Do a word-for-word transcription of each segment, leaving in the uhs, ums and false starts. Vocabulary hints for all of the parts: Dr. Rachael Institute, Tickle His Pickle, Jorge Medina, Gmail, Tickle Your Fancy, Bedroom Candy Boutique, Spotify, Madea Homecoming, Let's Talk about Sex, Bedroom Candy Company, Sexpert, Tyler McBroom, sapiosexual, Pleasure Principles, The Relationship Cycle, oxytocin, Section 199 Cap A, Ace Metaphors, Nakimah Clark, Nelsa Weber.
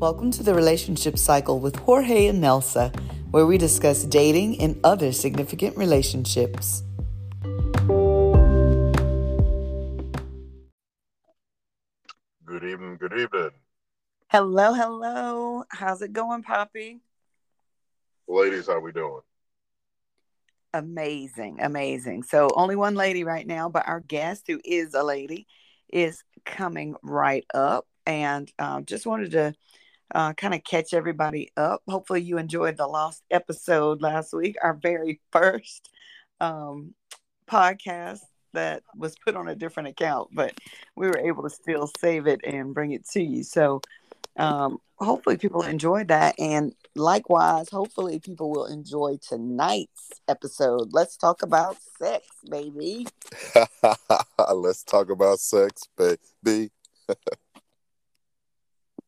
Welcome to The Relationship Cycle with Jorge and Nelsa, where we discuss dating and other significant relationships. Good evening, good evening. Hello, hello. How's it going, Poppy? Ladies, how we doing? Amazing, amazing. So only one lady right now, but our guest, who is a lady, is coming right up. And uh, just wanted to uh, kind of catch everybody up. Hopefully you enjoyed the lost episode last week, our very first um, podcast that was put on a different account, but we were able to still save it and bring it to you. So um, hopefully people enjoyed that. And likewise, hopefully people will enjoy tonight's episode. Let's talk about sex, baby. Let's talk about sex, baby.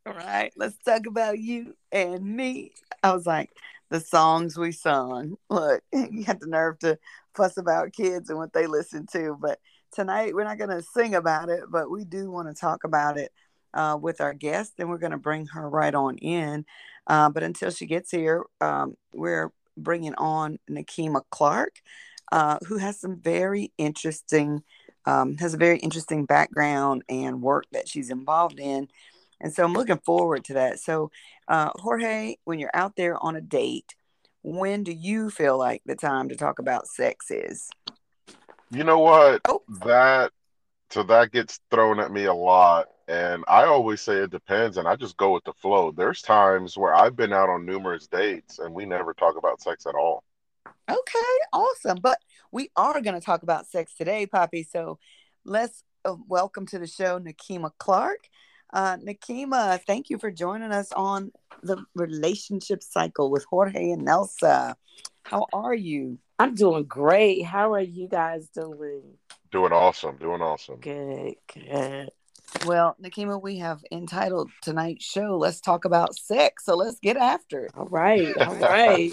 All right. Let's talk about you and me. I was like, the songs we sung. Look, you had the nerve to fuss about kids and what they listen to. But tonight, we're not going to sing about it, but we do want to talk about it uh, with our guest. And we're going to bring her right on in. Uh, but until she gets here, um, we're bringing on Nakimah Clark, uh, who has some very interesting, um, has a very interesting background and work that she's involved in. And so I'm looking forward to that. So, uh, Jorge, when you're out there on a date, when do you feel like the time to talk about sex is? You know what? Oh. That so that gets thrown at me a lot. And I always say it depends. And I just go with the flow. There's times where I've been out on numerous dates and we never talk about sex at all. Okay, awesome. But we are going to talk about sex today, Poppy. So let's uh, welcome to the show, Nakimah Clark. Uh, Nakimah, thank you for joining us on The Relationship Cycle with Jorge and Nelsa. How are you? I'm doing great. How are you guys doing? Doing awesome. Doing awesome. Good, good. Well, Nakimah, we have entitled tonight's show, Let's Talk About Sex. So let's get after it. All right. All right.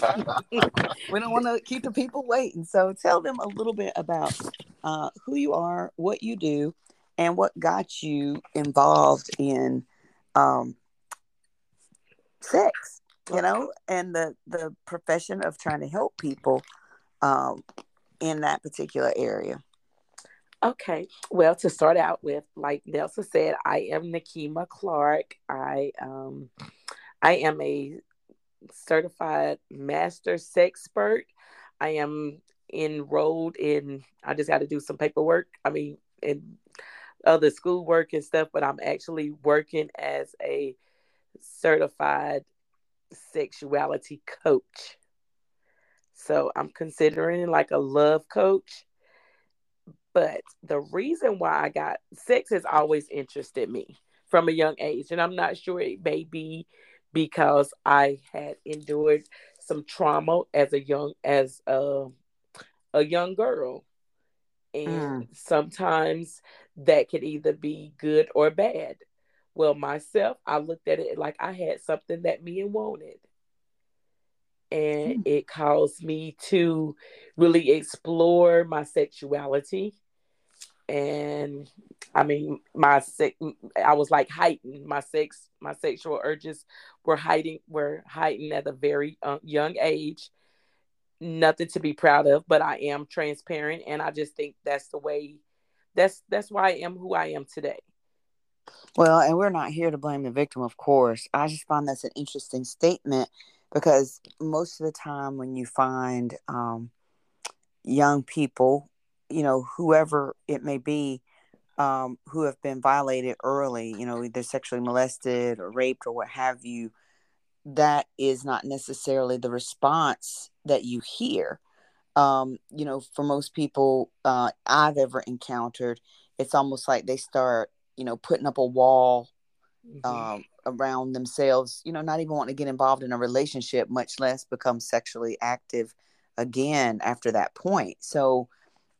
We don't want to keep the people waiting. So tell them a little bit about uh, who you are, what you do, and what got you involved in um, sex, you know, and the, the profession of trying to help people um, in that particular area? Okay. Well, to start out with, like Nelsa said, I am Nakimah Clark. I, um, I am a certified master sexpert. I am enrolled in, I just got to do some paperwork. I mean, and other school work and stuff, but I'm actually working as a certified sexuality coach. So I'm considering like a love coach. But the reason why I got sex has always interested me from a young age. And I'm not sure, it may be because I had endured some trauma as a young, as a, a young girl. And mm. sometimes that could either be good or bad. Well, myself, I looked at it like I had something that me and wanted. And mm. it caused me to really explore my sexuality. And I mean, my sex, I was like heightened. My sex, my sexual urges were heightened, were heightened at a very uh, young age. Nothing to be proud of, but I am transparent, and I just think that's the way. That's that's why I am who I am today. Well, and we're not here to blame the victim, of course. I just find that's an interesting statement because most of the time, when you find um, young people, you know, whoever it may be, um, who have been violated early, you know, either sexually molested or raped or what have you, that is not necessarily the response that you hear. Um, you know, for most people uh, I've ever encountered, it's almost like they start, you know, putting up a wall mm-hmm. um, around themselves, you know, not even wanting to get involved in a relationship, much less become sexually active again after that point. So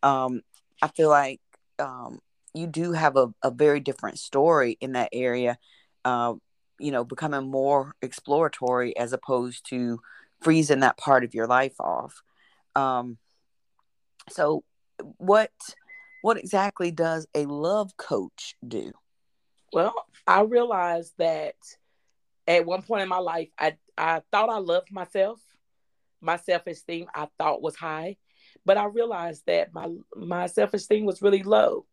um, I feel like um, you do have a, a very different story in that area. Uh, you know, becoming more exploratory as opposed to freezing that part of your life off. Um, so what, what exactly does a love coach do? Well, I realized that at one point in my life, I, I thought I loved myself. My self-esteem I thought was high, but I realized that my, my self-esteem was really low.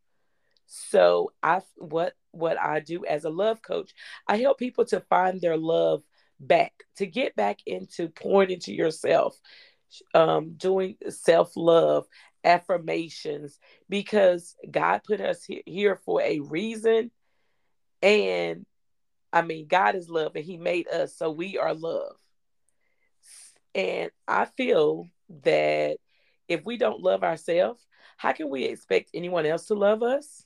So I, what, what I do as a love coach, I help people to find their love back, to get back into pouring into yourself, um, doing self-love affirmations, because God put us he- here for a reason. And I mean, God is love and he made us, so we are love. And I feel that if we don't love ourselves, how can we expect anyone else to love us?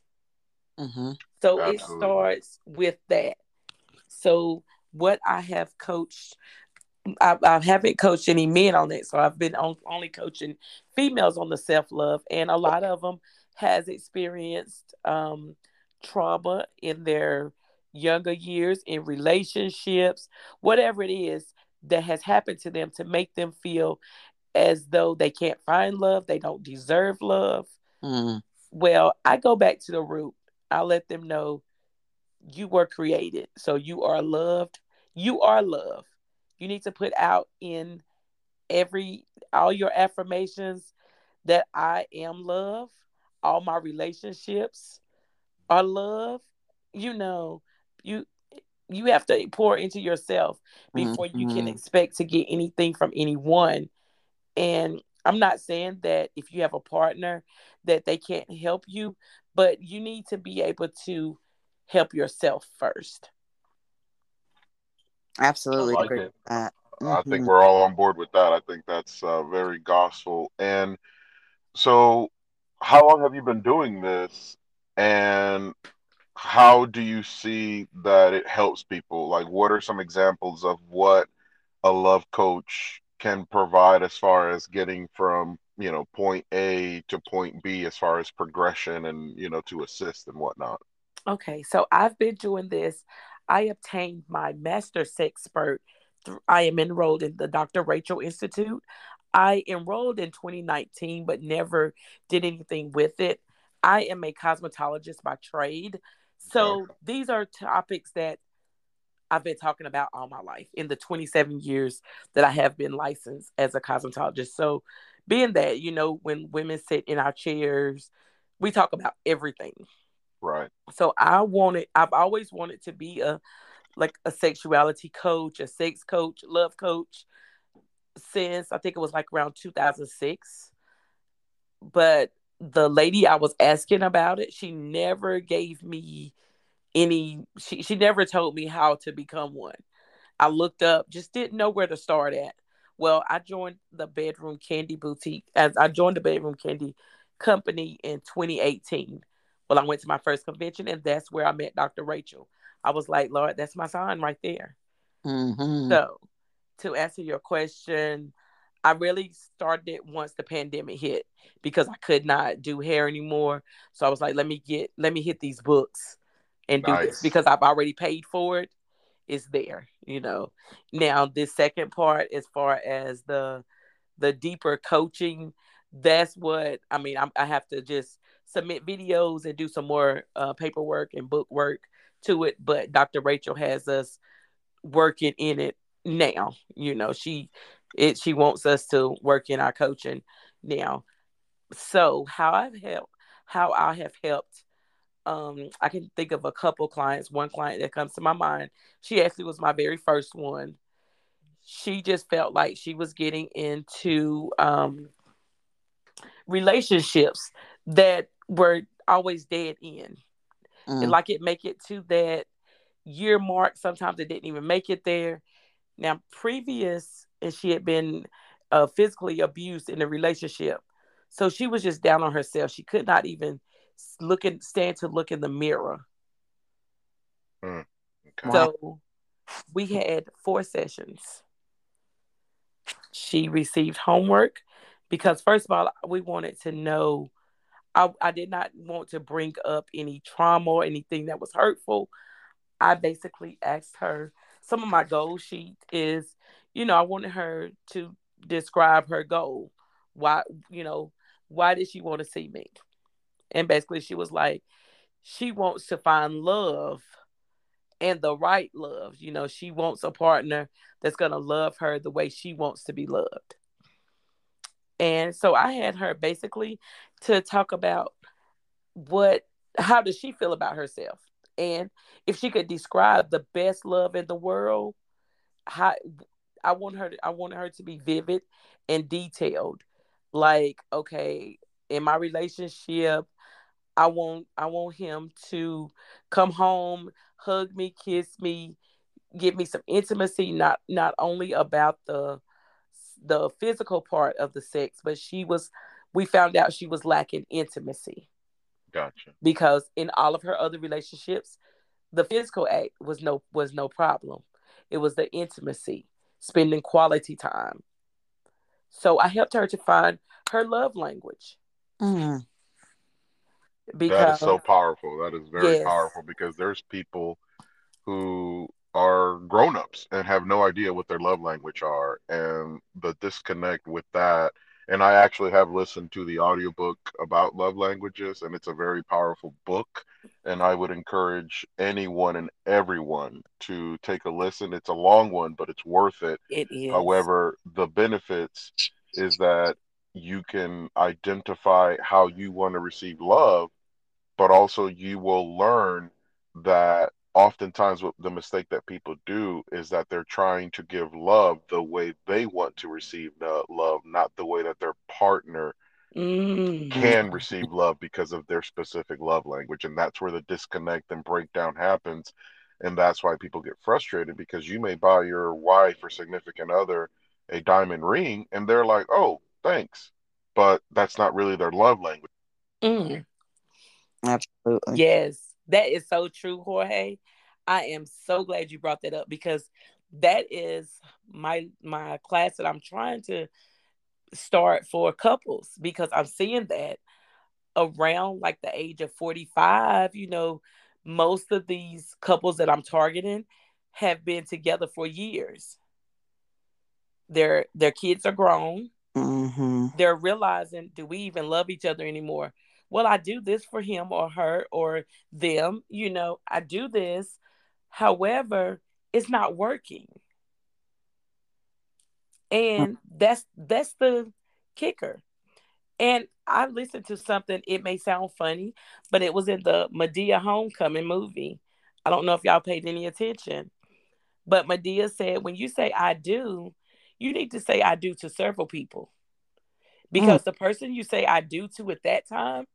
Mm-hmm. So Absolutely. It starts with that. So what I have coached, I, I haven't coached any men on it. So I've been on, only coaching females on the self-love. And a lot of them has experienced um, trauma in their younger years, in relationships, whatever it is that has happened to them to make them feel as though they can't find love, they don't deserve love. Mm. Well, I go back to the root. I let them know you were created, so you are loved. You are love. You need to put out in every, all your affirmations that I am love. All my relationships are love. You know, you you have to pour into yourself before mm-hmm. you can expect to get anything from anyone. And I'm not saying that if you have a partner that they can't help you, but you need to be able to help yourself first. Absolutely. I, like agree with that. Mm-hmm. I think we're all on board with that. I think that's uh, very gospel. And so how long have you been doing this? And how do you see that it helps people? Like, what are some examples of what a love coach can provide as far as getting from, you know, point A to point B, as far as progression and, you know, to assist and whatnot? Okay. So I've been doing this. I obtained my master sexpert. I am enrolled in the Doctor Rachael Institute. I enrolled in twenty nineteen, but never did anything with it. I am a cosmetologist by trade. So these are topics that I've been talking about all my life in the twenty-seven years that I have been licensed as a cosmetologist. So being that, you know, when women sit in our chairs, we talk about everything. Right. So I wanted, I've always wanted to be a, like a sexuality coach, a sex coach, love coach since I think it was like around two thousand six. But the lady I was asking about it, she never gave me any, she, she never told me how to become one. I looked up, just didn't know where to start at. Well, I joined the Bedroom Candy Boutique, as I joined the Bedroom Candy Company in twenty eighteen. Well, I went to my first convention and that's where I met Doctor Rachael. I was like, Lord, that's my sign right there. Mm-hmm. So to answer your question, I really started it once the pandemic hit because I could not do hair anymore. So I was like, let me get, let me hit these books and do nice. This because I've already paid for it. It's there, you know. Now this second part, as far as the, the deeper coaching, that's what, I mean, I'm, I have to just submit videos and do some more uh, paperwork and book work to it. But Doctor Rachael has us working in it now, you know, she, It she wants us to work in our coaching now. So how I've helped, how I have helped, um, I can think of a couple clients. One client that comes to my mind, she actually was my very first one. She just felt like she was getting into um, relationships that were always dead end, mm. and like it make it to that year mark. Sometimes it didn't even make it there. Now previous. And she had been uh, physically abused in the relationship. So she was just down on herself. She could not even look and stand to look in the mirror. Mm, okay. So we had four sessions. She received homework because first of all, we wanted to know, I, I did not want to bring up any trauma or anything that was hurtful. I basically asked her, some of my goal sheet is, you know, I wanted her to describe her goal. Why, you know, why did she want to see me? And basically she was like, she wants to find love and the right love. You know, she wants a partner that's going to love her the way she wants to be loved. And so I had her basically to talk about what, how does she feel about herself? And if she could describe the best love in the world, how, I want her, I wanted her to be vivid and detailed. Like, okay, in my relationship, I want, I want him to come home, hug me, kiss me, give me some intimacy, not, not only about the, the physical part of the sex, but she was, we found out she was lacking intimacy. Gotcha. Because in all of her other relationships, the physical act was no, was no problem. It was the intimacy, spending quality time. So I helped her to find her love language. Mm. Because, that is so powerful. That is very yes. powerful, because there's people who are grown-ups and have no idea what their love language are, and the disconnect with that. And I actually have listened to the audiobook about love languages, and it's a very powerful book. And I would encourage anyone and everyone to take a listen. It's a long one, but it's worth it. It is. However, the benefits is that you can identify how you want to receive love, but also you will learn that oftentimes what the mistake that people do is that they're trying to give love the way they want to receive the love, not the way that their partner mm. can receive love because of their specific love language. And that's where the disconnect and breakdown happens. And that's why people get frustrated, because you may buy your wife or significant other a diamond ring and they're like, oh, thanks. But that's not really their love language. Mm. Absolutely. Yes. That is so true, Jorge. I am so glad you brought that up, because that is my my class that I'm trying to start for couples, because I'm seeing that around like the age of forty-five, you know, most of these couples that I'm targeting have been together for years. Their their kids are grown. Mm-hmm. They're realizing, do we even love each other anymore? Well, I do this for him or her or them. You know, I do this. However, it's not working. And that's that's the kicker. And I listened to something. It may sound funny, but it was in the Madea Homecoming movie. I don't know if y'all paid any attention. But Madea said, when you say I do, you need to say I do to several people. Because mm. the person you say I do to at that time,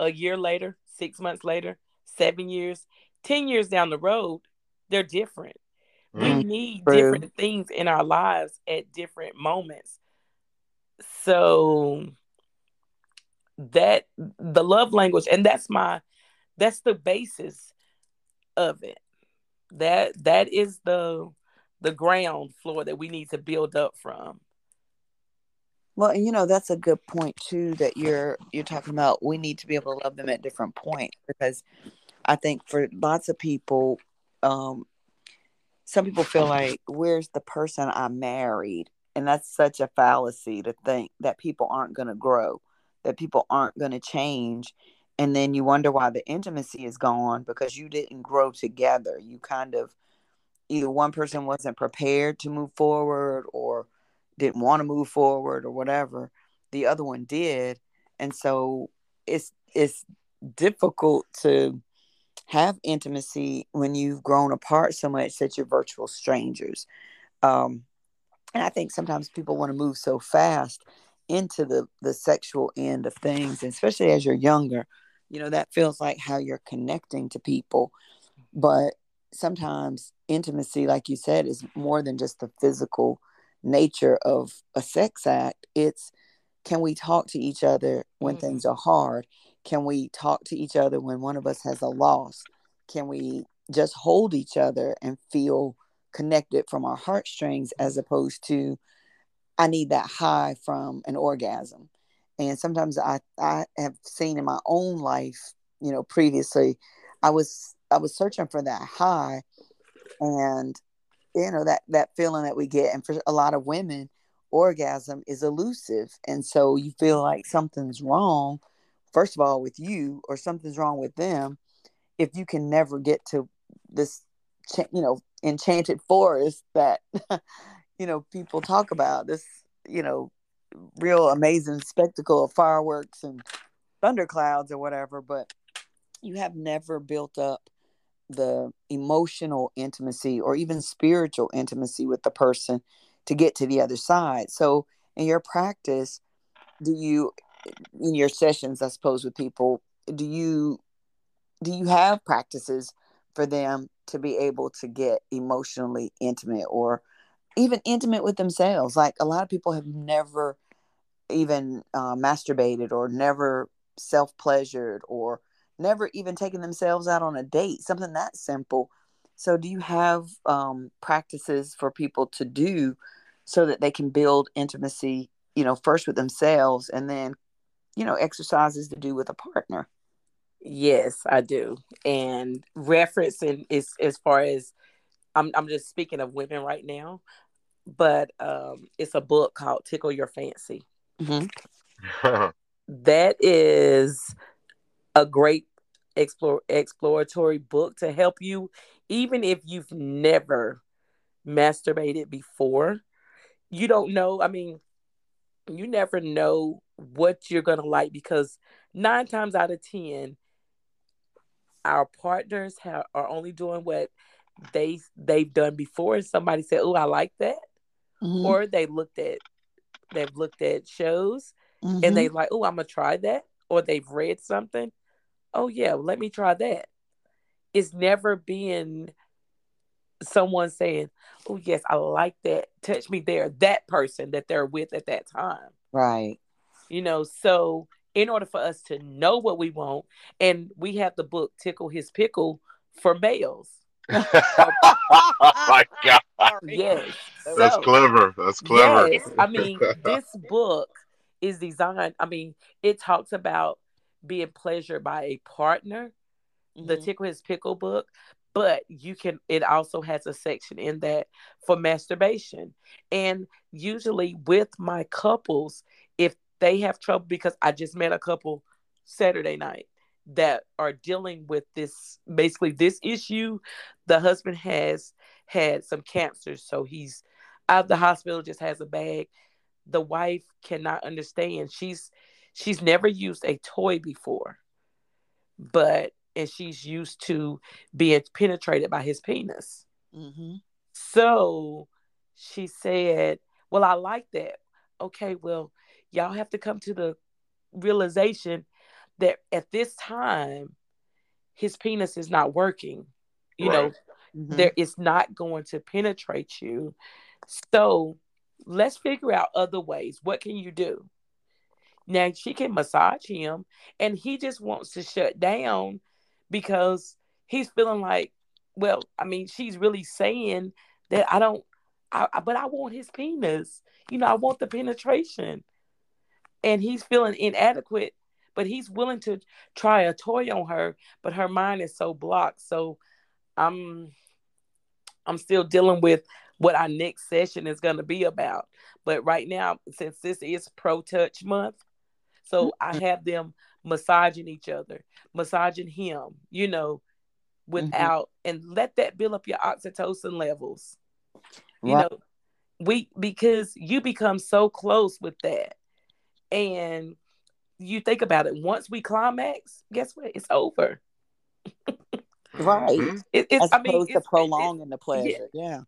a year later, six months later, seven years, ten years down the road, they're different. Mm. We need True. different things in our lives at different moments. So that the love language, and that's my, that's the basis of it. That that is the the ground floor that we need to build up from. Well, you know, that's a good point too, that you're you're talking about. We need to be able to love them at different points, because I think for lots of people, um, some people feel like, where's the person I married? And that's such a fallacy to think that people aren't going to grow, that people aren't going to change. And then you wonder why the intimacy is gone, because you didn't grow together. You kind of, either one person wasn't prepared to move forward, or didn't want to move forward, or whatever, the other one did. And so it's it's difficult to have intimacy when you've grown apart so much that you're virtual strangers. Um, and I think sometimes people want to move so fast into the, the sexual end of things, and especially as you're younger, you know, that feels like how you're connecting to people. But sometimes intimacy, like you said, is more than just the physical nature of a sex act. It's, can we talk to each other when mm-hmm. things are hard? Can we talk to each other when one of us has a loss? Can we just hold each other and feel connected from our heartstrings, as opposed to, I need that high from an orgasm? And sometimes I, I have seen in my own life, you know, previously, I was, I was searching for that high, and you know, that, that feeling that we get. And for a lot of women, orgasm is elusive. And so you feel like something's wrong, first of all, with you, or something's wrong with them, if you can never get to this cha- you know, enchanted forest that, you know, people talk about, this, you know, real amazing spectacle of fireworks and thunderclouds or whatever, but you have never built up the emotional intimacy or even spiritual intimacy with the person to get to the other side. So in your practice, do you, in your sessions, I suppose, with people, do you, do you have practices for them to be able to get emotionally intimate or even intimate with themselves? Like, a lot of people have never even uh, masturbated or never self-pleasured or never even taken themselves out on a date, something that simple. So do you have um, practices for people to do so that they can build intimacy, you know, first with themselves and then, you know, exercises to do with a partner? Yes, I do. And referencing is, as far as, I'm I'm just speaking of women right now, but um, it's a book called Tickle Your Fancy. Mm-hmm. That is a great explore, exploratory book to help you, even if you've never masturbated before. You don't know. I mean, you never know what you're going to like, because nine times out of ten, our partners have, are only doing what they, they've done before. And somebody said, oh, I like that. Mm-hmm. Or they looked at, they've looked at shows, mm-hmm. and they like, oh, I'm going to try that. Or they've read something. Oh yeah, well, let me try that. It's never been someone saying, oh yes, I like that, touch me there, that person that they're with at that time. Right. You know, so in order for us to know what we want, and we have the book Tickle His Pickle for males. Oh my God. Yes. That's so clever. That's clever. Yes, I mean, this book is designed, I mean, it talks about being pleasured by a partner, mm-hmm. the Tickle His Pickle book, but you can, it also has a section in that for masturbation. And usually with my couples, if they have trouble, because I just met a couple Saturday night that are dealing with this, basically this issue. The husband has had some cancer, so he's out of the hospital, just has a bag. The wife cannot understand. She's she's never used a toy before, but and she's used to being penetrated by his penis. Mm-hmm. So she said, well, I like that. Okay, well, y'all have to come to the realization that at this time, his penis is not working. You right. know, mm-hmm. there is not going to penetrate you. So let's figure out other ways. What can you do? Now, she can massage him, and he just wants to shut down because he's feeling like, well, I mean, she's really saying that I don't, I, I, but I want his penis. You know, I want the penetration. And he's feeling inadequate, but he's willing to try a toy on her, but her mind is so blocked. So I'm, I'm still dealing with what our next session is going to be about. But right now, since this is Pro Touch Month, so I have them massaging each other, massaging him, you know, without, mm-hmm. and let that build up your oxytocin levels. You right. know, we, because you become so close with that. And you think about it, once we climax, guess what? It's over. Right. It, it's, As I mean, opposed it's, to prolonging it, the pleasure. Yeah. yeah.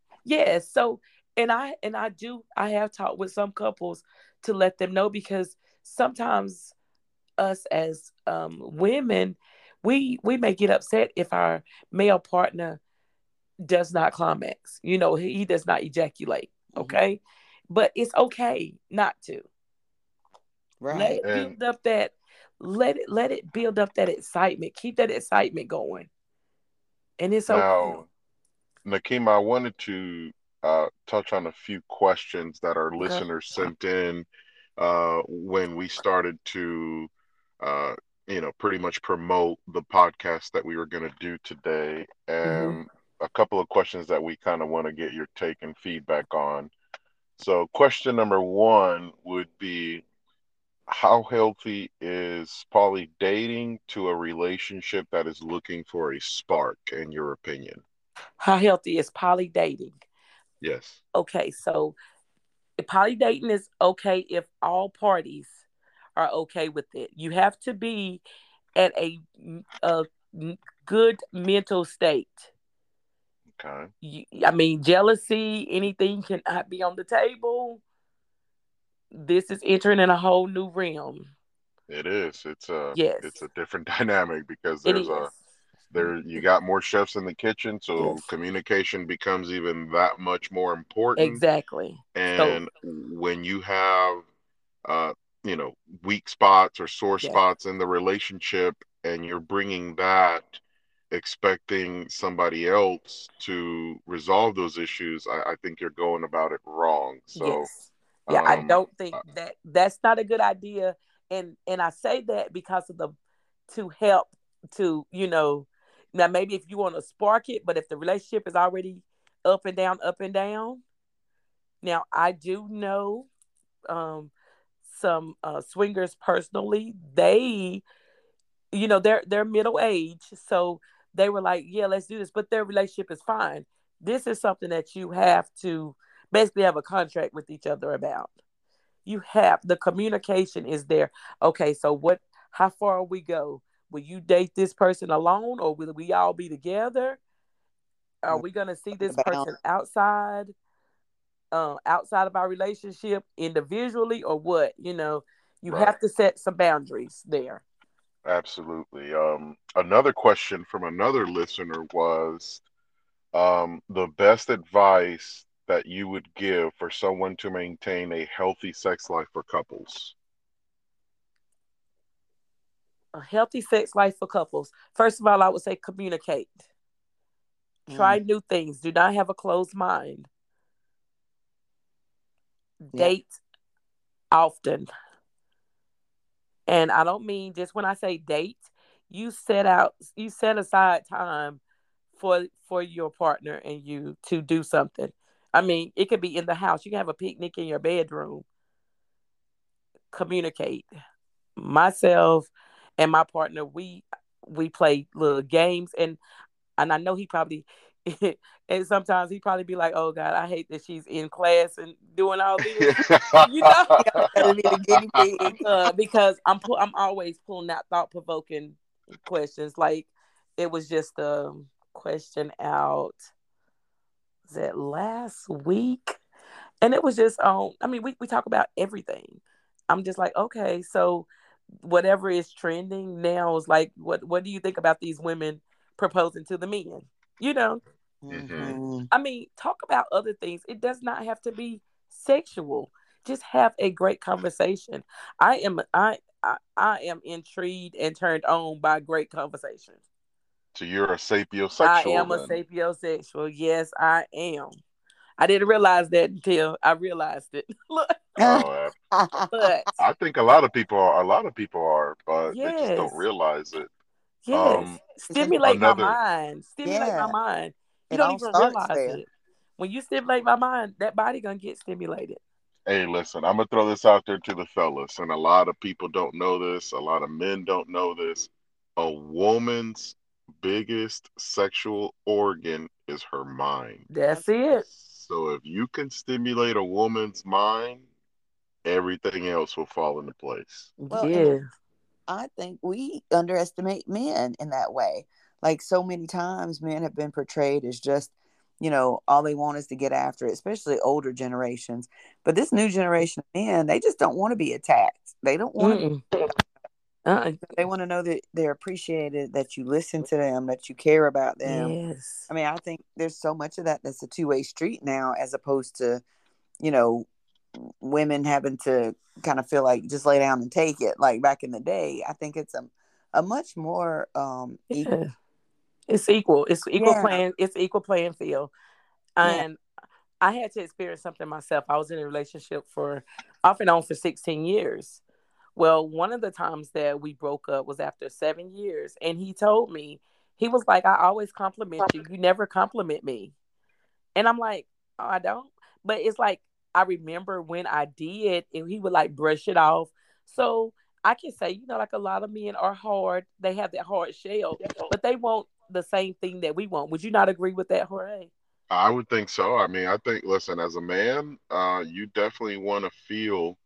Yeah, so, and I and I do, I have talked with some couples to let them know, because sometimes us as um, women, we we may get upset if our male partner does not climax. You know, he, he does not ejaculate, okay? Mm-hmm. But it's okay not to. Right. Let it yeah. build up that, let it, let it build up that excitement. Keep that excitement going. And it's now, okay. Nakimah, I wanted to uh, touch on a few questions that our okay. listeners sent in uh, when we started to, uh, you know, pretty much promote the podcast that we were going to do today. And mm-hmm. a couple of questions that we kind of want to get your take and feedback on. So question number one would be, how healthy is poly dating to a relationship that is looking for a spark, in your opinion? How healthy is poly dating? Yes. Okay, so poly dating is okay if all parties are okay with it. You have to be at a, a good mental state. Okay. You, I mean, jealousy, anything cannot be on the table. This is entering in a whole new realm. It is. It's a. Yes. It's a different dynamic because there's a. There you got more chefs in the kitchen, so yes. communication becomes even that much more important. Exactly. And so, when you have, uh, you know, weak spots or sore yes. spots in the relationship, and you're bringing that, expecting somebody else to resolve those issues, I, I think you're going about it wrong. So, yes. yeah, um, I don't think that that's not a good idea. And and I say that because of the to help to you know. Now, maybe if you want to spark it, but if the relationship is already up and down, up and down. Now, I do know um, some uh, swingers personally. They, you know, they're they're middle age. So they were like, yeah, let's do this. But their relationship is fine. This is something that you have to basically have a contract with each other about. You have, the communication is there. Okay, so what, how far we go? Will you date this person alone, or will we all be together? Are we going to see this person outside, uh, outside of our relationship individually, or what? You know, you right. have to set some boundaries there. Absolutely. Um, another question from another listener was um, the best advice that you would give for someone to maintain a healthy sex life for couples. A healthy sex life for couples. First of all, I would say communicate. Mm. Try new things. Do not have a closed mind. Yeah. Date often. And I don't mean just when I say date, you set out, you set aside time for for your partner and you to do something. I mean, it could be in the house. You can have a picnic in your bedroom. Communicate. Myself and my partner, we we play little games, and and I know he probably, and sometimes he probably be like, "Oh God, I hate that she's in class and doing all this," you know, uh, because I'm I'm always pulling out thought provoking questions. Like it was just a question out was that last week, and it was just on. Um, I mean, we we talk about everything. I'm just like, okay, so. Whatever is trending now is like, what what do you think about these women proposing to the men? You know, mm-hmm. I mean, talk about other things. It does not have to be sexual. Just have a great conversation. I am I I, I am intrigued and turned on by great conversation. So you're a sapiosexual. I am then. a sapiosexual. Yes, I am. I didn't realize that until I realized it. Look. Oh, but, I think a lot of people are. A lot of people are, but yes. they just don't realize it. Yes, um, stimulate another... my mind. Stimulate yeah. my mind. You it don't even realize there. it. When you stimulate my mind, that body gonna get stimulated. Hey, listen, I'm gonna throw this out there to the fellas, and a lot of people don't know this. A lot of men don't know this. A woman's biggest sexual organ is her mind. That's it. So if you can stimulate a woman's mind, everything else will fall into place. Well, yeah. I think we underestimate men in that way. Like so many times men have been portrayed as just, you know, all they want is to get after it, especially older generations. But this new generation of men, they just don't want to be attacked. They don't want Mm-mm. to be attacked. Uh-uh. They want to know that they're appreciated, that you listen to them, that you care about them. Yes. I mean, I think there's so much of that that's a two-way street now, as opposed to, you know, women having to kind of feel like just lay down and take it. Like back in the day, I think it's a, a much more um, equal. Yeah. It's equal. It's equal yeah. playing. It's equal playing field. And yeah. I had to experience something myself. I was in a relationship for off and on for sixteen years. Well, one of the times that we broke up was after seven years. And he told me, he was like, I always compliment you. You never compliment me. And I'm like, oh, I don't. But it's like, I remember when I did, and he would like brush it off. So I can say, you know, like a lot of men are hard. They have that hard shell, but they won't, the same thing that we want. Would you not agree with that, Jorge? I would think so. I mean, I think, listen, as a man, uh, you definitely want to feel,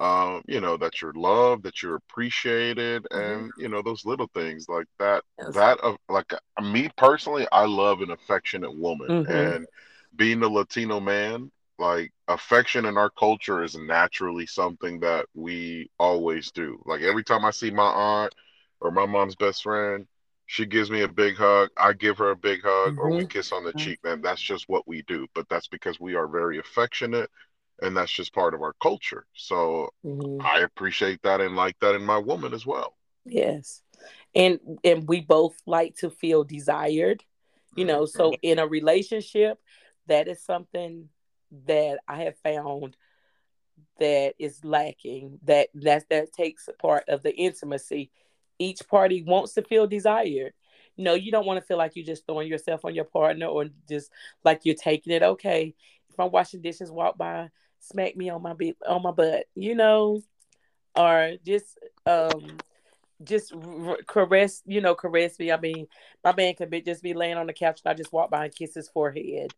uh, you know, that you're loved, that you're appreciated, and, mm-hmm. you know, those little things like that. Yes. That, uh, like, uh, me personally, I love an affectionate woman. Mm-hmm. And being a Latino man, like, affection in our culture is naturally something that we always do. Like, every time I see my aunt or my mom's best friend, she gives me a big hug. I give her a big hug, mm-hmm. or we kiss on the cheek. Man, that's just what we do. But that's because we are very affectionate, and that's just part of our culture. So mm-hmm. I appreciate that and like that in my woman as well. Yes, and and we both like to feel desired, you know. Mm-hmm. So in a relationship, that is something that I have found that is lacking. That that that takes part of the intimacy. Each party wants to feel desired. You know, you don't want to feel like you're just throwing yourself on your partner or just like you're taking it. Okay, if I'm washing dishes, walk by, smack me on my be- on my butt, you know, or just um, just r- caress, you know, caress me. I mean, my man can be, just be laying on the couch and I just walk by and kiss his forehead,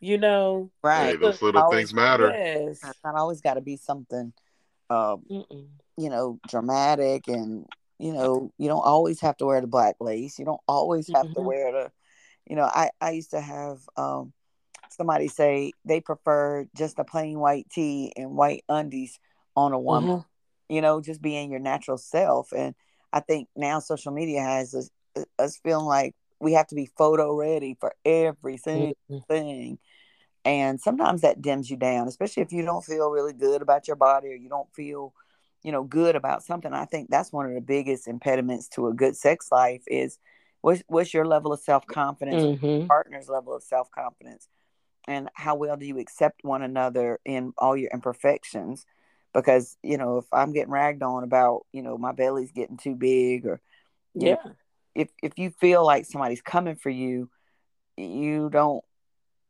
you know. Right. Hey, those little always, things matter. Yes. It's not always got to be something, um, you know, dramatic and, you know, you don't always have to wear the black lace. You don't always have mm-hmm. to wear the, you know, I, I used to have um, somebody say they prefer just a plain white tee and white undies on a woman, mm-hmm. you know, just being your natural self. And I think now social media has us, us feeling like we have to be photo ready for every single mm-hmm. thing. And sometimes that dims you down, especially if you don't feel really good about your body or you don't feel, you know, good about something. I think that's one of the biggest impediments to a good sex life is what's, what's your level of self-confidence, mm-hmm. your partner's level of self-confidence, and how well do you accept one another in all your imperfections? Because, you know, if I'm getting ragged on about, you know, my belly's getting too big or, yeah, know, if, if you feel like somebody's coming for you, you don't,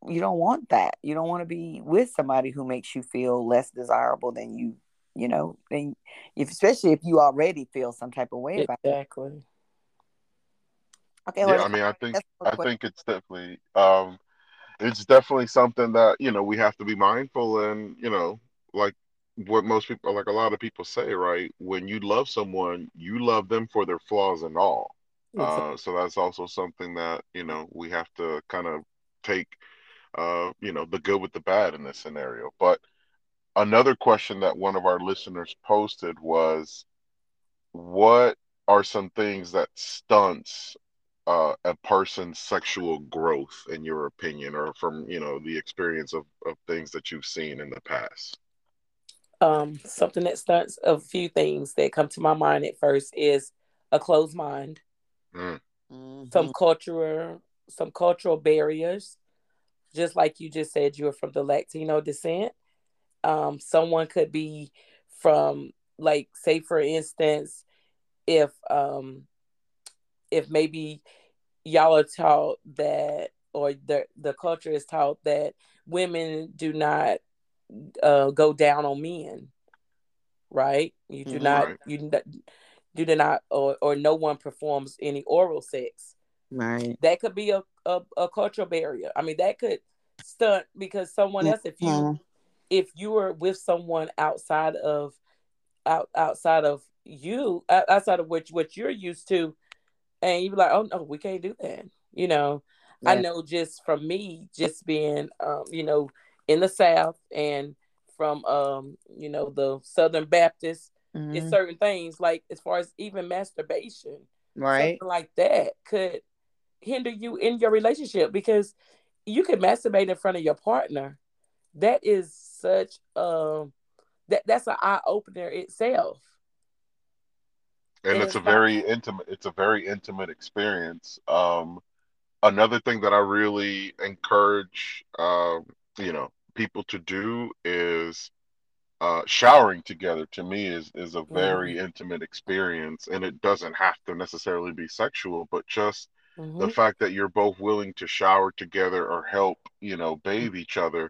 you don't want that. You don't want to be with somebody who makes you feel less desirable than you. You know, and if, especially if you already feel some type of way about it. Exactly. Okay. Well, yeah, I mean, I think I think it's definitely um, it's definitely something that, you know, we have to be mindful and, you know, like what most people, like a lot of people say, right? When you love someone, you love them for their flaws and all. Exactly. Uh, so that's also something that, you know, we have to kind of take, uh, you know, the good with the bad in this scenario, but. Another question that one of our listeners posted was, what are some things that stunts uh, a person's sexual growth, in your opinion, or from, you know, the experience of, of things that you've seen in the past? Um, something that stunts, a few things that come to my mind at first is a closed mind, mm. mm-hmm. some cultural, some cultural barriers. Just like you just said, you're from the Latino descent. Um, someone could be from, like, say, for instance, if um, if maybe y'all are taught that, or the the culture is taught that women do not uh, go down on men, right? You do not, right. you do not, or, or no one performs any oral sex. Right. That could be a, a, a cultural barrier. I mean, that could stunt because someone else, if you. Yeah. If you were with someone outside of, out, outside of you, outside of what, what you're used to, and you'd be like, oh no, we can't do that. You know, yeah. I know just from me, just being, um, you know, in the South and from, um, you know, the Southern Baptist, mm-hmm. it's certain things like, as far as even masturbation, right, something like that could hinder you in your relationship because you could masturbate in front of your partner. That is such a that that's an eye opener itself, and, and it's, it's a very like, intimate. It's a very intimate experience. Um, another thing that I really encourage, uh, you know, people to do is uh, showering together. To me, is is a very mm-hmm. intimate experience, and it doesn't have to necessarily be sexual, but just mm-hmm. the fact that you're both willing to shower together or help, you know, bathe each other.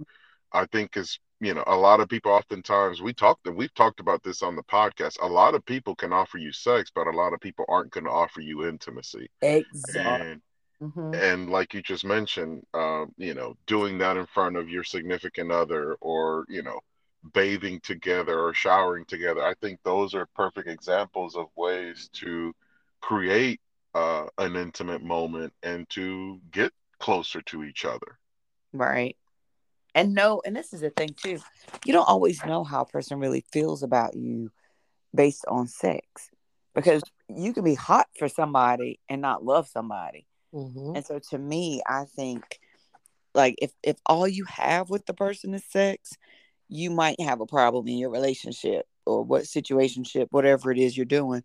I think is, you know, a lot of people oftentimes, we talked, we've talked about this on the podcast. A lot of people can offer you sex, but a lot of people aren't going to offer you intimacy. Exactly. And Mm-hmm. And like you just mentioned, uh, you know, doing that in front of your significant other, or, you know, bathing together or showering together, I think those are perfect examples of ways to create uh, an intimate moment and to get closer to each other. Right. And no, and this is the thing too, you don't always know how a person really feels about you based on sex, because you can be hot for somebody and not love somebody. Mm-hmm. And so to me, I think like if, if all you have with the person is sex, you might have a problem in your relationship or what situationship, whatever it is you're doing.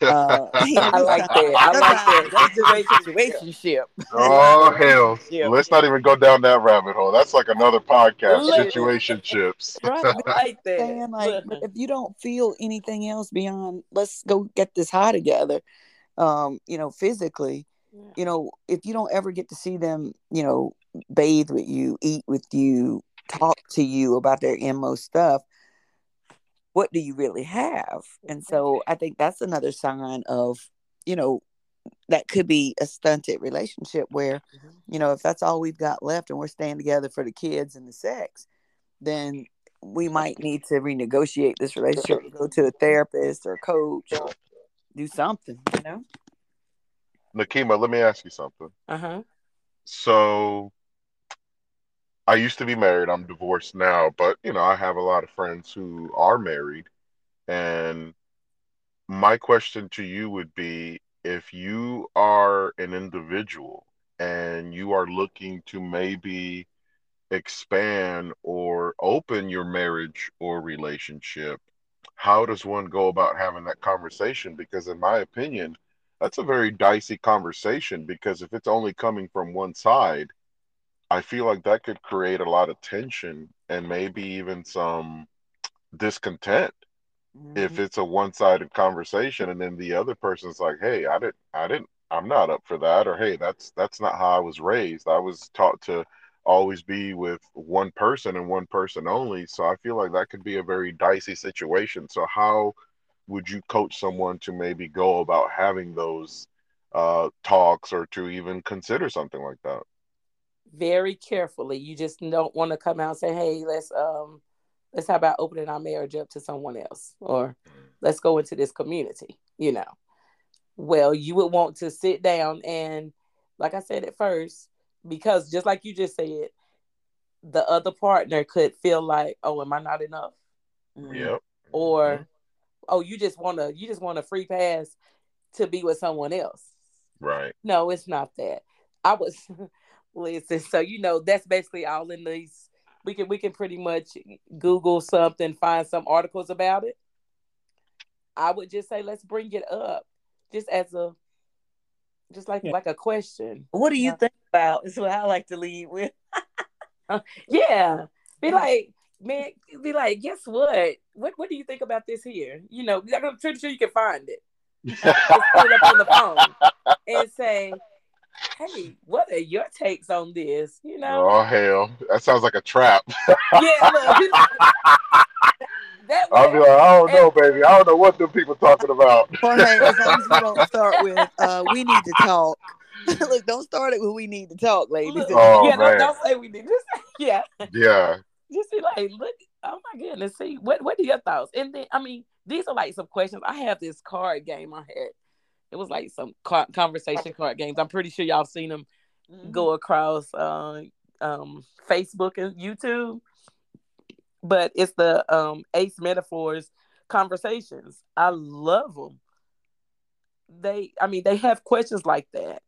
Uh, I like that. I like that. That's the situationship. Oh, hell. Yeah. Let's not even go down that rabbit hole. That's like another podcast, situationships. Right. Like that. And like, if you don't feel anything else beyond, let's go get this high together, um, you know, physically, yeah. you know, if you don't ever get to see them, you know, bathe with you, eat with you, talk to you about their M O stuff, what do you really have? And so I think that's another sign of, you know, that could be a stunted relationship where, mm-hmm. you know, if that's all we've got left and we're staying together for the kids and the sex, then we might need to renegotiate this relationship, go to a therapist or a coach or do something, you know? Nakimah, let me ask you something. Uh-huh. So I used to be married. I'm divorced now, but, you know, I have a lot of friends who are married. And my question to you would be, if you are an individual and you are looking to maybe expand or open your marriage or relationship, how does one go about having that conversation? Because in my opinion, that's a very dicey conversation, because if it's only coming from one side, I feel like that could create a lot of tension and maybe even some discontent, mm-hmm. if it's a one-sided conversation and then the other person's like, hey, I didn't, I didn't, I'm not up for that, or hey, that's that's not how I was raised. I was taught to always be with one person and one person only. So I feel like that could be a very dicey situation. So how would you coach someone to maybe go about having those uh, talks, or to even consider something like that? Very carefully. You just don't want to come out and say, hey, let's um let's how about opening our marriage up to someone else, or let's go into this community, you know. Well, you would want to sit down and, like I said at first, because just like you just said, the other partner could feel like, oh, am I not enough? Yep. Or yep. oh, you just want to you just want a free pass to be with someone else. Right. No, it's not that. I was Listen, so you know that's basically all in these. We can we can pretty much Google something, find some articles about it. I would just say let's bring it up, just as a, just like yeah. like a question. What do you uh, think about? Is what I like to lead with. uh, yeah, be like, man, be like, guess what? What what do you think about this here? You know, I'm pretty sure you can find it. Just put it up on the phone and say, hey, what are your takes on this? You know, oh hell, that sounds like a trap. Yeah, look, that I'll be like, I don't know, baby. I don't know what them people talking about. Well, hey, as long as we don't start with, uh, we need to talk. Look, don't start it with we need to talk, ladies. Oh, yeah, man. Don't, don't say we need. Just, yeah, yeah. Just be like, look, oh my goodness, see what what are your thoughts? And then, I mean, these are like some questions. I have this card game I had. It was like some conversation card games. I'm pretty sure y'all seen them mm-hmm. go across uh, um, Facebook and YouTube. But it's the um, Ace Metaphors conversations. I love them. They, I mean, they have questions like that.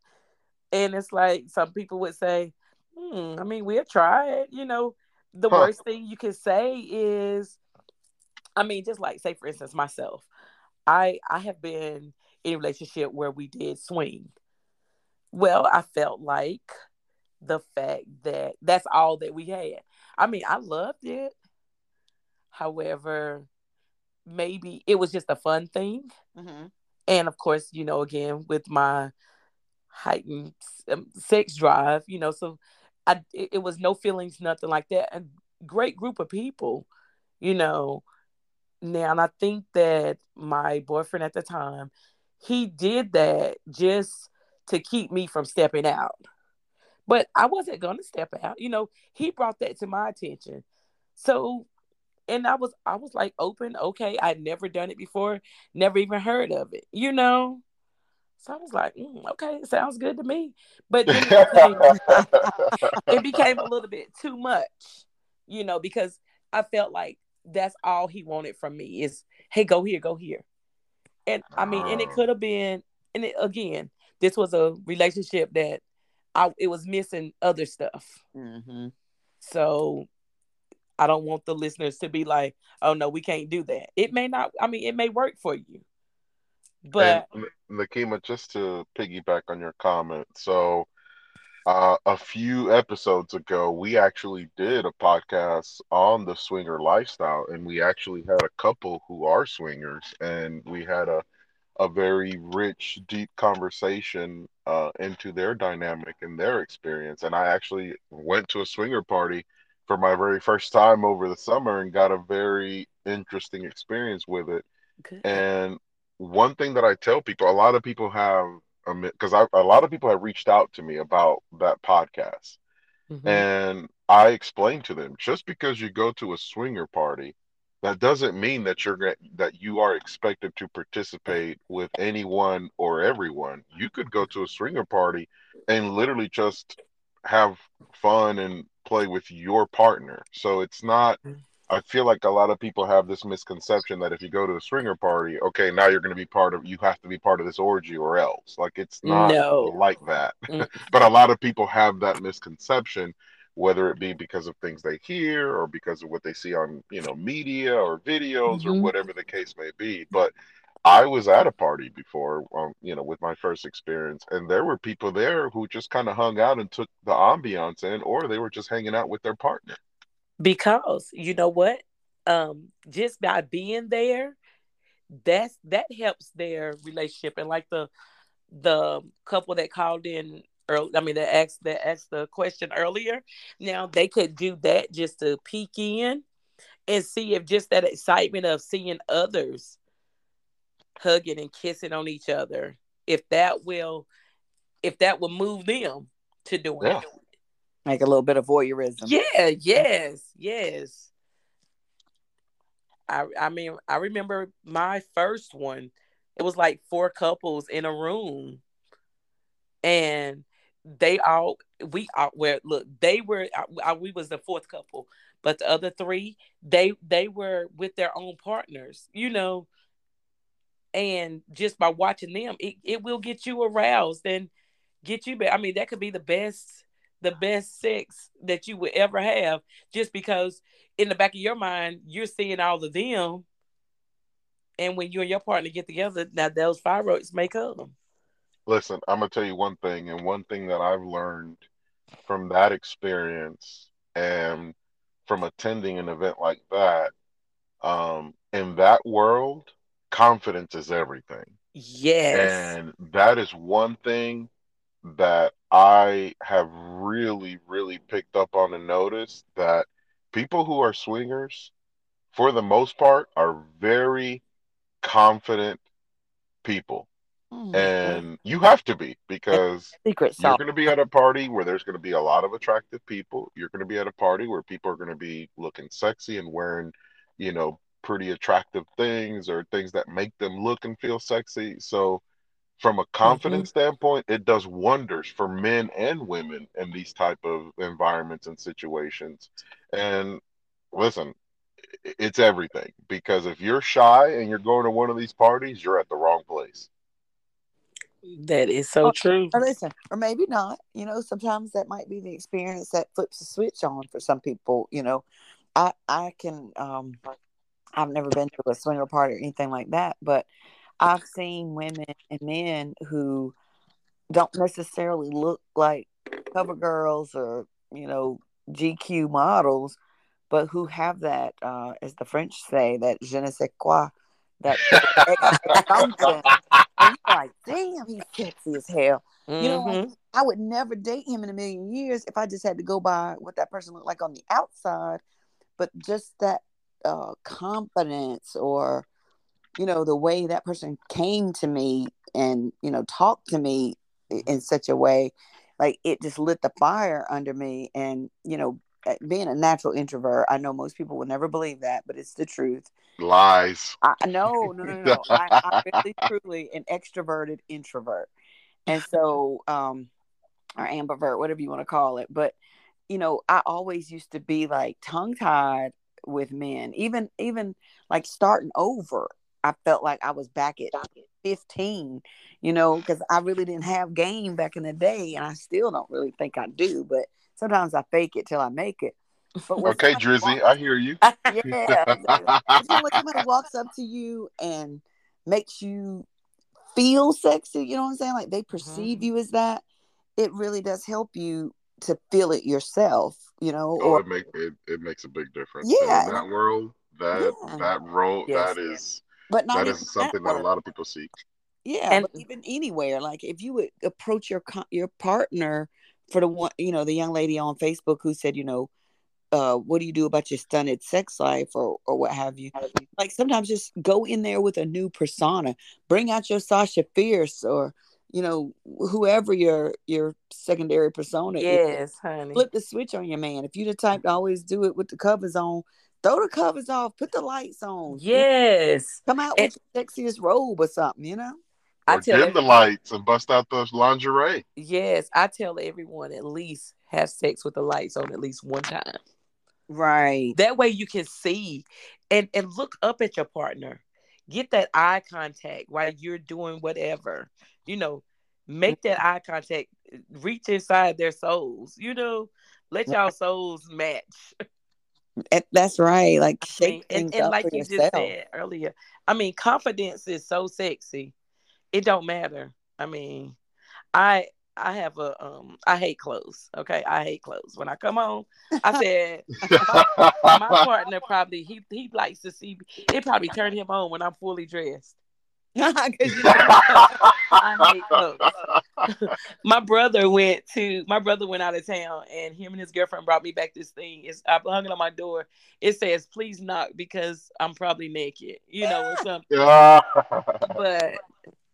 And it's like some people would say, hmm, I mean, we'll try it. You know, the huh. worst thing you can say is, I mean, just like, say, for instance, myself. I I have been in a relationship where we did swing. Well, I felt like the fact that that's all that we had. I mean, I loved it. However, maybe it was just a fun thing. Mm-hmm. And of course, you know, again, with my heightened sex drive, you know, so I, it, it was no feelings, nothing like that. A great group of people, you know. Now, and I think that my boyfriend at the time, he did that just to keep me from stepping out. But I wasn't going to step out. You know, he brought that to my attention. So, and I was, I was like open. Okay. I'd never done it before. Never even heard of it, you know? So I was like, mm, okay, it sounds good to me. But then it, became, it became a little bit too much, you know, because I felt like that's all he wanted from me is, hey, go here, go here. And I mean, and it could have been, and it, again, this was a relationship that I, it was missing other stuff. Mm-hmm. So I don't want the listeners to be like, oh no, we can't do that. It may not, I mean, it may work for you. But and, Nakimah, just to piggyback on your comment, so uh, a few episodes ago, we actually did a podcast on the swinger lifestyle, and we actually had a couple who are swingers, and we had a, a very rich, deep conversation uh, into their dynamic and their experience. And I actually went to a swinger party for my very first time over the summer and got a very interesting experience with it. Okay. And one thing that I tell people, a lot of people have, because I, a lot of people have reached out to me about that podcast. Mm-hmm. And I explained to them, just because you go to a swinger party, that doesn't mean that you're that you are expected to participate with anyone or everyone. You could go to a swinger party and literally just have fun and play with your partner. So it's not... Mm-hmm. I feel like a lot of people have this misconception that if you go to a swinger party, okay, now you're going to be part of, you have to be part of this orgy or else. Like, it's not no. like that. But a lot of people have that misconception, whether it be because of things they hear or because of what they see on, you know, media or videos mm-hmm. or whatever the case may be. But I was at a party before, um, you know, with my first experience, and there were people there who just kind of hung out and took the ambiance in, or they were just hanging out with their partner. Because you know what, um, just by being there, that's that helps their relationship. And like the the couple that called in, early, I mean, that asked that asked the question earlier. Now they could do that just to peek in and see if just that excitement of seeing others hugging and kissing on each other, if that will, if that will move them to doing yeah. it. Like a little bit of voyeurism. Yeah, yes, yes. I I mean, I remember my first one. It was like four couples in a room. And they all, we all, were, look, they were, I, I, we was the fourth couple. But the other three, they they were with their own partners, you know. And just by watching them, it, it will get you aroused and get you, I mean, that could be the best... the best sex that you would ever have, just because in the back of your mind, you're seeing all of them. And when you and your partner get together, now those fibroids may come. Listen, I'm going to tell you one thing. And one thing that I've learned from that experience and from attending an event like that, um, in that world, confidence is everything. Yes. And that is one thing that I have really, really picked up on and noticed, that people who are swingers, for the most part, are very confident people. Mm-hmm. And you have to be, because you're going to be at a party where there's going to be a lot of attractive people. You're going to be at a party where people are going to be looking sexy and wearing, you know, pretty attractive things or things that make them look and feel sexy. So from a confidence mm-hmm. standpoint, it does wonders for men and women in these type of environments and situations. And listen, it's everything, because if you're shy and you're going to one of these parties, you're at the wrong place. That is so oh, true. Or listen, or maybe not. You know, sometimes that might be the experience that flips the switch on for some people. You know, I I can um, I've never been to a swinger party or anything like that, but I've seen women and men who don't necessarily look like cover girls or, you know, G Q models, but who have that, uh, as the French say, that je ne sais quoi, that confidence. And you're like, damn, he's sexy as hell. Mm-hmm. You know, I would never date him in a million years if I just had to go by what that person looked like on the outside, but just that uh, confidence or, you know, the way that person came to me and, you know, talked to me in such a way, like it just lit the fire under me. And, you know, being a natural introvert, I know most people will never believe that, but it's the truth. Lies. I, no, no, no, no. I, I'm really, truly an extroverted introvert. And so, um, or ambivert, whatever you want to call it. But, you know, I always used to be like tongue-tied with men, even, even like starting over. I felt like I was back at fifteen, you know, because I really didn't have game back in the day. And I still don't really think I do, but sometimes I fake it till I make it. But okay, Drizzy, I hear you. Yeah. When somebody walks up to you and makes you feel sexy, you know what I'm saying? Like they perceive mm-hmm. you as that. It really does help you to feel it yourself, you know. Oh, or it makes it, it makes a big difference. Yeah, in that world, that yeah. that role, yes, that is, but not that is something that, that a lot of people seek. Yeah, and but even anywhere, like if you would approach your your partner for the one, you know, the young lady on Facebook who said, you know, uh, what do you do about your stunted sex life or or what have you? Like sometimes just go in there with a new persona, bring out your Sasha Fierce or, you know, whoever your your secondary persona yes, is, honey. Flip the switch on your man. If you're the type to always do it with the covers on, throw the covers off, put the lights on. Yes. Come out and, with your sexiest robe or something, you know? I tell dim everyone, the lights and bust out those lingerie. Yes. I tell everyone at least have sex with the lights on at least one time. Right. That way you can see and, and look up at your partner. Get that eye contact while you're doing whatever. You know, make that eye contact, reach inside their souls, you know, let y'all souls match. That's right. Like, shake I mean, and, and like you yourself. Just said earlier, I mean, confidence is so sexy. It don't matter. I mean, I, I have a, um, I hate clothes. Okay. I hate clothes. When I come home, I said, my, my partner probably, he, he likes to see me. It probably turned him on when I'm fully dressed. 'Cause you know, I hate clothes. My brother went to my brother went out of town, and him and his girlfriend brought me back this thing. It's I hung it on my door. It says, "Please knock because I'm probably naked," you know, or something. but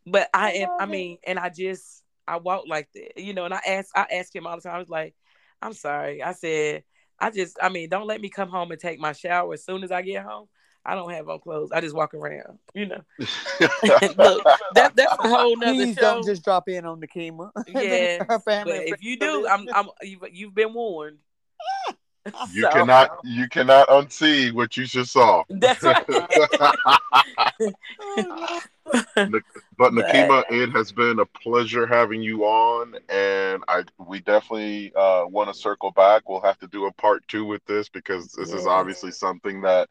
but I am. I mean, and I just I walk like that, you know. And I ask I ask him all the time. I was like, "I'm sorry." I said, "I just I mean, don't let me come home and take my shower as soon as I get home." I don't have on clothes. I just walk around, you know. Look, that, that's a whole nother Please show. Don't just drop in on Nakimah. Yeah, her family. But if you do, I'm, I'm, you've, you've been warned. You so. cannot, you cannot unsee what you just saw. That's right. But Nakimah, it has been a pleasure having you on, and I we definitely uh, want to circle back. We'll have to do a part two with this because this yeah. is obviously something that.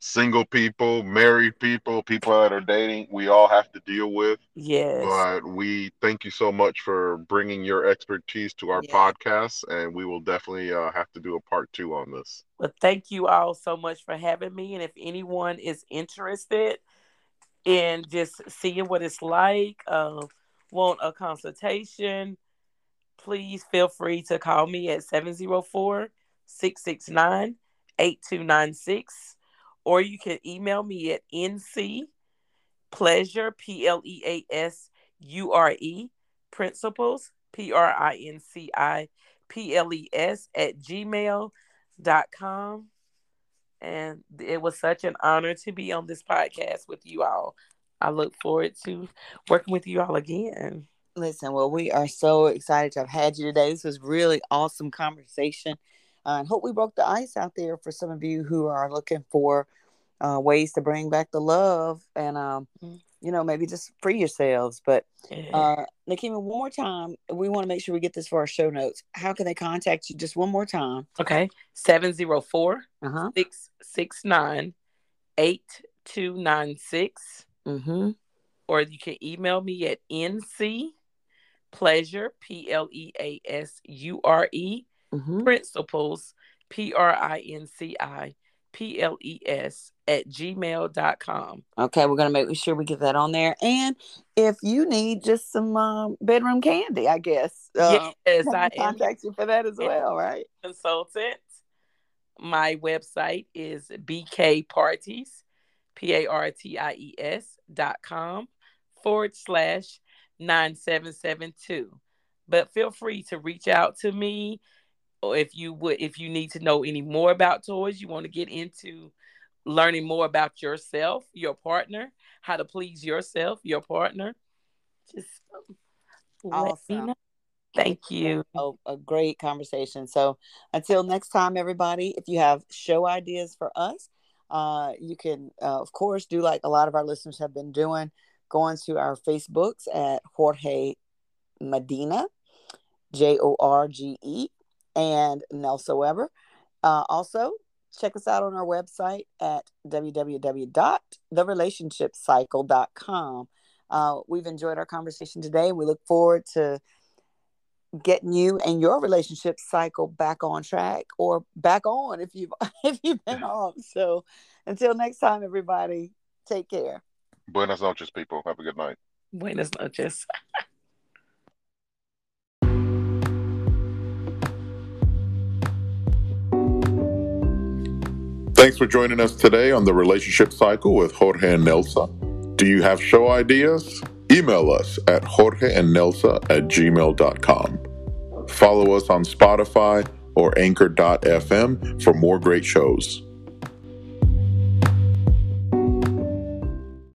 Single people, married people, people that are dating, we all have to deal with. Yes. But we thank you so much for bringing your expertise to our yeah. podcast, and we will definitely uh, have to do a part two on this. Well, thank you all so much for having me. And if anyone is interested in just seeing what it's like, uh, want a consultation, please feel free to call me at seven zero four, six six nine, eight two nine six. Or you can email me at N C Pleasure, P L E A S U R E, Principles, P R I N C I P L E S, at gmail dot com. And it was such an honor to be on this podcast with you all. I look forward to working with you all again. Listen, well, we are so excited to have had you today. This was really awesome conversation. I uh, hope we broke the ice out there for some of you who are looking for uh, ways to bring back the love and, um, mm-hmm. you know, maybe just free yourselves. But, mm-hmm. uh, Nakimah, one more time, we want to make sure we get this for our show notes. How can they contact you? Just one more time. Okay. seven zero four, six six nine, eight two nine six. Mm-hmm. Or you can email me at N C Pleasure, P L E A S U R E, Mm-hmm. Principles, P R I N C I P L E S, at gmail dot com. Okay, we're going to make sure we get that on there. And if you need just some um, bedroom candy, I guess. Uh, yes, I contact am. you for that as yes. well, right? Consultant. My website is B K Parties, P A R T I E S dot com forward slash nine seven seven two. But feel free to reach out to me, or if you would, if you need to know any more about toys, you want to get into learning more about yourself, your partner, how to please yourself, your partner. Just awesome. Let me know. Thank you. Oh, a great conversation. So until next time, everybody, if you have show ideas for us, uh, you can, uh, of course, do like a lot of our listeners have been doing, going to our Facebooks at Jorge Medina, J O R G E, and Nelsa Weber. Uh, also, check us out on our website at w w w dot the relationship cycle dot com. Uh, we've enjoyed our conversation today. We look forward to getting you and your relationship cycle back on track, or back on if you've if you've been off. So until next time, everybody, take care. Buenas noches, people. Have a good night. Buenas noches. Thanks for joining us today on The Relationship Cycle with Jorge and Nelsa. Do you have show ideas? Email us at jorge and nelsa at gmail dot com. Follow us on Spotify or anchor dot f m for more great shows.